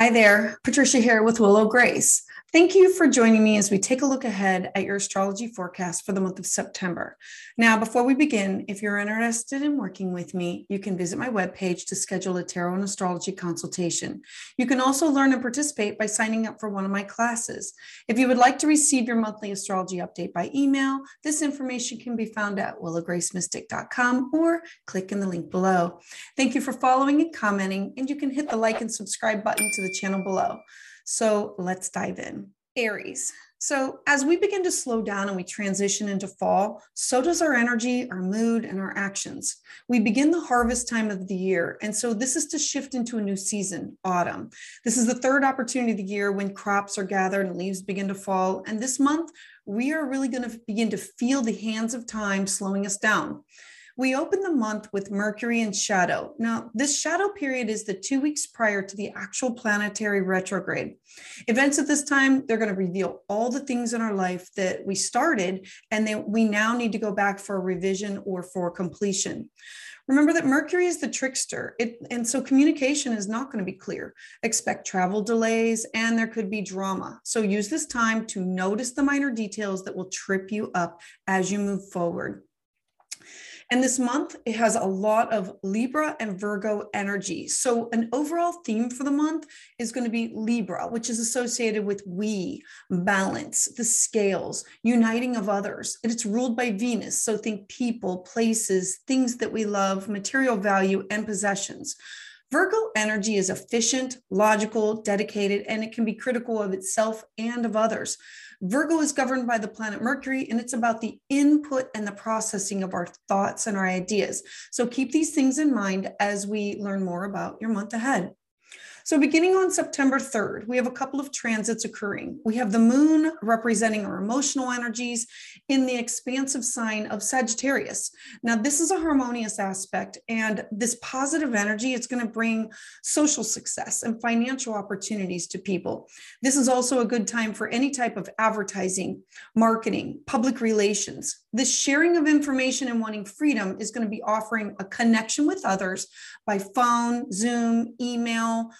Hi there, Patricia here with Willow Grace. Thank you for joining me as we take a look ahead at your astrology forecast for the month of September. Now, before we begin, if you're interested in working with me, you can visit my webpage to schedule a tarot and astrology consultation. You can also learn and participate by signing up for one of my classes. If you would like to receive your monthly astrology update by email, this information can be found at WillowGraceMystic.com or click in the link below. Thank you for following and commenting, and you can hit the like and subscribe button to the channel below. So let's dive in. Aries. So as we begin to slow down and we transition into fall, so does our energy, our mood, and our actions. We begin the harvest time of the year. And so this is to shift into a new season, autumn. This is the third opportunity of the year when crops are gathered and leaves begin to fall. And this month, we are really going to begin to feel the hands of time slowing us down. We open the month with Mercury in shadow. Now, this shadow period is the 2 weeks prior to the actual planetary retrograde. Events at this time, they're going to reveal all the things in our life that we started and that we now need to go back for a revision or for completion. Remember that Mercury is the trickster, and so communication is not going to be clear. Expect travel delays, and there could be drama. So use this time to notice the minor details that will trip you up as you move forward. And this month, it has a lot of Libra and Virgo energy. So an overall theme for the month is going to be Libra, which is associated with we, balance, the scales, uniting of others. And it's ruled by Venus. So think people, places, things that we love, material value, and possessions. Virgo energy is efficient, logical, dedicated, and it can be critical of itself and of others. Virgo is governed by the planet Mercury, and it's about the input and the processing of our thoughts and our ideas. So keep these things in mind as we learn more about your month ahead. So beginning on September 3rd, we have a couple of transits occurring. We have the moon representing our emotional energies in the expansive sign of Sagittarius. Now, this is a harmonious aspect, and this positive energy, it's going to bring social success and financial opportunities to people. This is also a good time for any type of advertising, marketing, public relations. The sharing of information and wanting freedom is going to be offering a connection with others by phone, Zoom, email,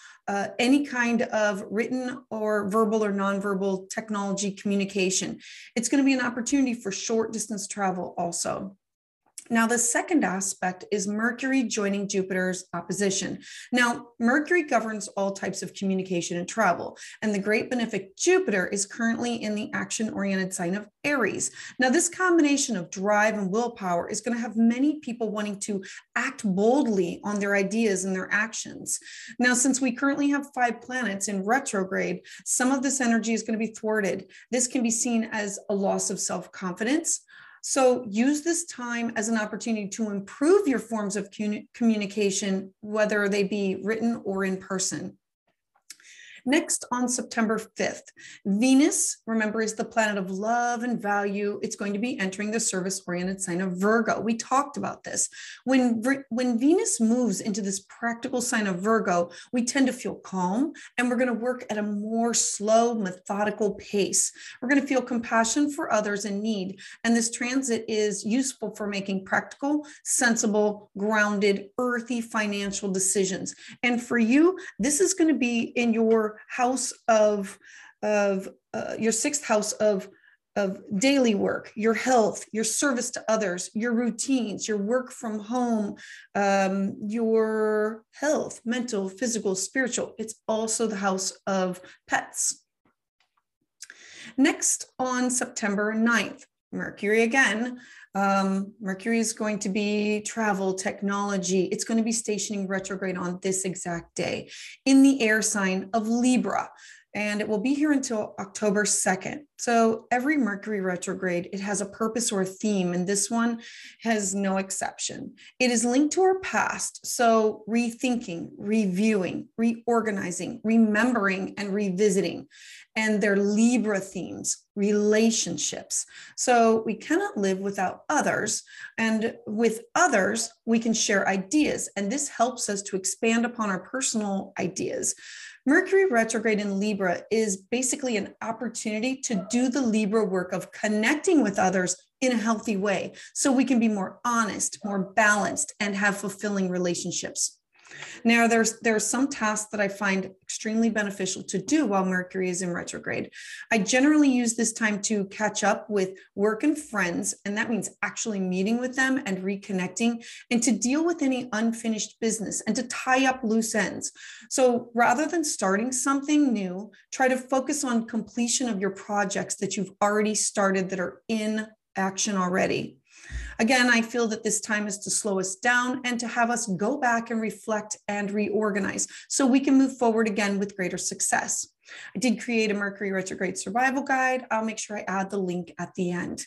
any kind of written or verbal or nonverbal technology communication. It's going to be an opportunity for short distance travel also. Now, the second aspect is Mercury joining Jupiter's opposition. Now, Mercury governs all types of communication and travel, and the great benefic Jupiter is currently in the action-oriented sign of Aries. Now, this combination of drive and willpower is going to have many people wanting to act boldly on their ideas and their actions. Now, since we currently have 5 planets in retrograde, some of this energy is going to be thwarted. This can be seen as a loss of self-confidence. So use this time as an opportunity to improve your forms of communication, whether they be written or in person. Next, on September 5th, Venus, remember, is the planet of love and value. It's going to be entering the service-oriented sign of Virgo. We talked about this. When Venus moves into this practical sign of Virgo, we tend to feel calm, and we're going to work at a more slow, methodical pace. We're going to feel compassion for others in need, and this transit is useful for making practical, sensible, grounded, earthy financial decisions. And for you, this is going to be in your house of your 6th house of daily work, your health, your service to others, your routines, your work from home, your health, mental, physical, spiritual. It's also the house of pets. Next, on September 9th, Mercury again. Mercury is going to be travel, technology. It's going to be stationing retrograde on this exact day in the air sign of Libra, and it will be here until October 2nd. So every Mercury retrograde, it has a purpose or a theme, and this one has no exception. It is linked to our past. So rethinking, reviewing, reorganizing, remembering, and revisiting. And they're Libra themes, relationships. So we cannot live without others. And with others, we can share ideas. And this helps us to expand upon our personal ideas. Mercury retrograde in Libra is basically an opportunity to do the Libra work of connecting with others in a healthy way, so we can be more honest, more balanced, and have fulfilling relationships. Now, there's some tasks that I find extremely beneficial to do while Mercury is in retrograde. I generally use this time to catch up with work and friends, and that means actually meeting with them and reconnecting, and to deal with any unfinished business and to tie up loose ends. So rather than starting something new, try to focus on completion of your projects that you've already started that are in action already. Again, I feel that this time is to slow us down and to have us go back and reflect and reorganize so we can move forward again with greater success. I did create a Mercury retrograde survival guide. I'll make sure I add the link at the end.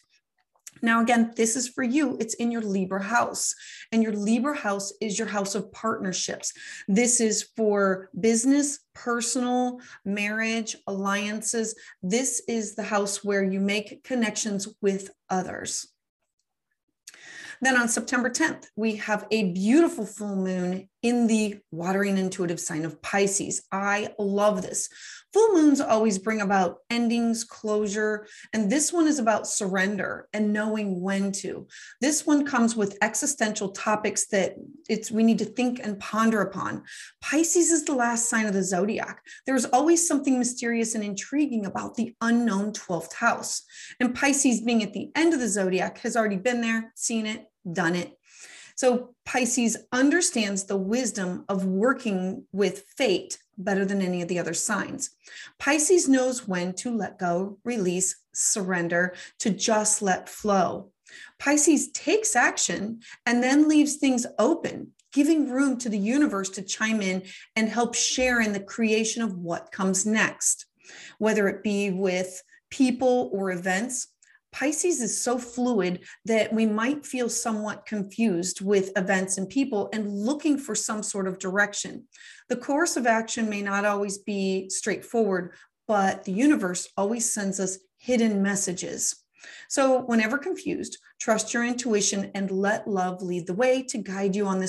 Now, again, this is for you. It's in your Libra house, and your Libra house is your house of partnerships. This is for business, personal, marriage, alliances. This is the house where you make connections with others. Then on September 10th, we have a beautiful full moon in the watery and intuitive sign of Pisces. I love this. Full moons always bring about endings, closure, and this one is about surrender and knowing when to. This one comes with existential topics that we need to think and ponder upon. Pisces is the last sign of the zodiac. There's always something mysterious and intriguing about the unknown 12th house. And Pisces being at the end of the zodiac has already been there, seen it, done it. So Pisces understands the wisdom of working with fate better than any of the other signs. Pisces knows when to let go, release, surrender, to just let flow. Pisces takes action and then leaves things open, giving room to the universe to chime in and help share in the creation of what comes next, whether it be with people or events. Pisces is so fluid that we might feel somewhat confused with events and people and looking for some sort of direction. The course of action may not always be straightforward, but the universe always sends us hidden messages. So whenever confused, trust your intuition and let love lead the way to guide you on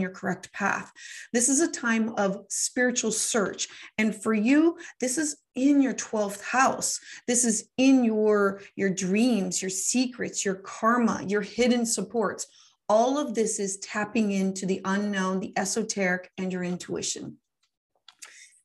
your correct path. This is a time of spiritual search. And for you, this is in your 12th house. This is in your dreams, your secrets, your karma, your hidden supports. All of this is tapping into the unknown, the esoteric, and your intuition.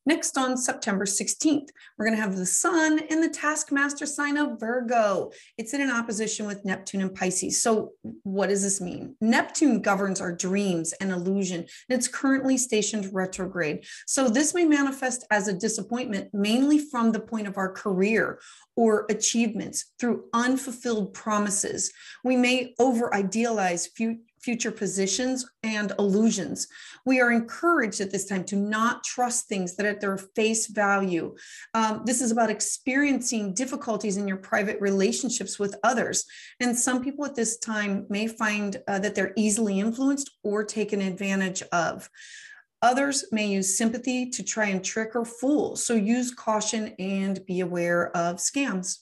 Next, on September 16th, we're going to have the sun in the taskmaster sign of Virgo. It's in an opposition with Neptune and Pisces. So what does this mean? Neptune governs our dreams and illusion, and it's currently stationed retrograde. So this may manifest as a disappointment, mainly from the point of our career or achievements through unfulfilled promises. We may over-idealize future positions and illusions. We are encouraged at this time to not trust things that at their face value. This is about experiencing difficulties in your private relationships with others. And some people at this time may find that they're easily influenced or taken advantage of. Others may use sympathy to try and trick or fool. So use caution and be aware of scams.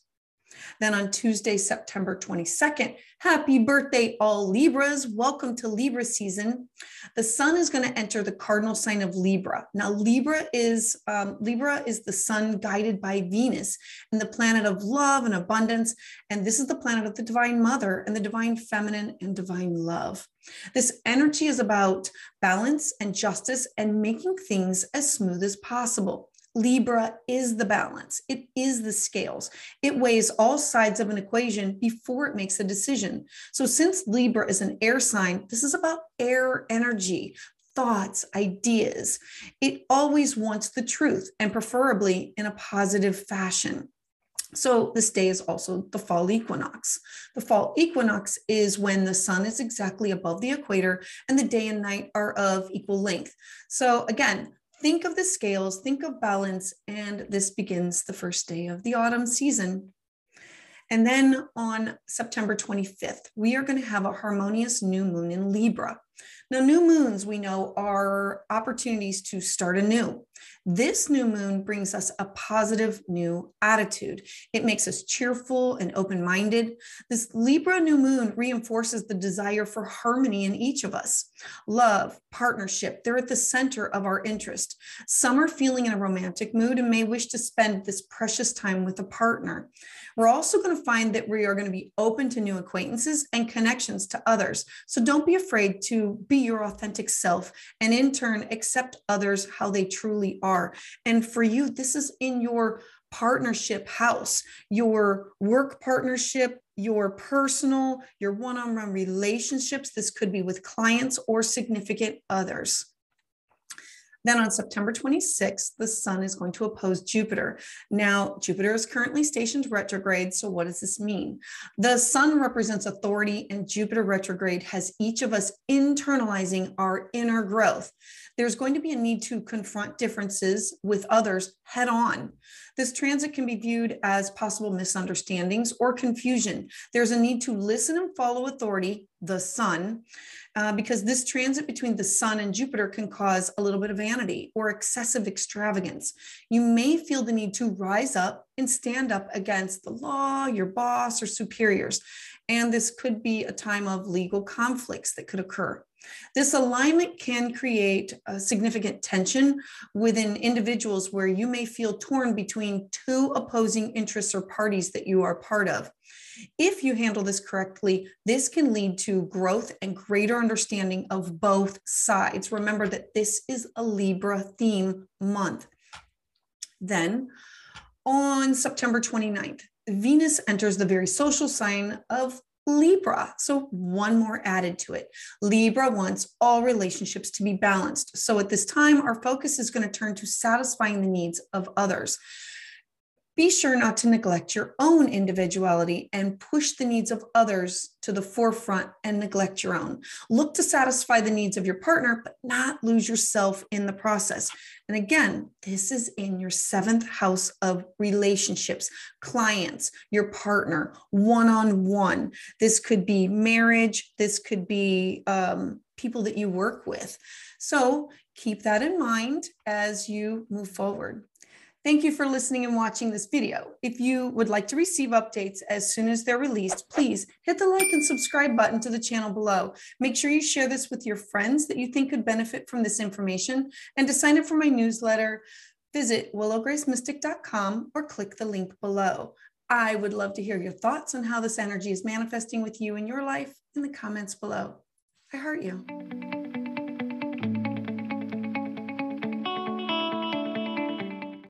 Then on Tuesday, September 22nd, happy birthday, all Libras. Welcome to Libra season. The sun is going to enter the cardinal sign of Libra. Now, Libra is the sun guided by Venus and the planet of love and abundance. And this is the planet of the divine mother and the divine feminine and divine love. This energy is about balance and justice and making things as smooth as possible. Libra is the balance. It is the scales. It weighs all sides of an equation before it makes a decision. So since Libra is an air sign, this is about air energy, thoughts, ideas. It always wants the truth and preferably in a positive fashion. So this day is also the fall equinox. The fall equinox is when the sun is exactly above the equator and the day and night are of equal length. So again, think of the scales, think of balance, and this begins the first day of the autumn season. And then on September 25th, we are going to have a harmonious new moon in Libra. Now, new moons, we know, are opportunities to start anew. This new moon brings us a positive new attitude. It makes us cheerful and open-minded. This Libra new moon reinforces the desire for harmony in each of us. Love, partnership, they're at the center of our interest. Some are feeling in a romantic mood and may wish to spend this precious time with a partner. We're also going to find that we are going to be open to new acquaintances and connections to others. So don't be afraid to to be your authentic self and in turn accept others how they truly are. And for you, this is in your partnership house, your work partnership, your personal, your one-on-one relationships. This could be with clients or significant others. Then on September 26th, the sun is going to oppose Jupiter. Now, Jupiter is currently stationed retrograde. So what does this mean? The sun represents authority, and Jupiter retrograde has each of us internalizing our inner growth. There's going to be a need to confront differences with others head on. This transit can be viewed as possible misunderstandings or confusion. There's a need to listen and follow authority, the sun, because this transit between the sun and Jupiter can cause a little bit of vanity or excessive extravagance. You may feel the need to rise up and stand up against the law, your boss, or superiors. And this could be a time of legal conflicts that could occur. This alignment can create a significant tension within individuals where you may feel torn between two opposing interests or parties that you are part of. If you handle this correctly, this can lead to growth and greater understanding of both sides. Remember that this is a Libra theme month. Then on September 29th, Venus enters the very social sign of Libra. So one more added to it. Libra wants all relationships to be balanced. So at this time, our focus is going to turn to satisfying the needs of others. Be sure not to neglect your own individuality and push the needs of others to the forefront and neglect your own. Look to satisfy the needs of your partner, but not lose yourself in the process. And again, this is in your 7th house of relationships, clients, your partner, one-on-one. This could be marriage. This could be people that you work with. So keep that in mind as you move forward. Thank you for listening and watching this video. If you would like to receive updates as soon as they're released, please hit the like and subscribe button to the channel below. Make sure you share this with your friends that you think could benefit from this information. And to sign up for my newsletter, visit WillowGraceMystic.com or click the link below. I would love to hear your thoughts on how this energy is manifesting with you in your life in the comments below. I heart you.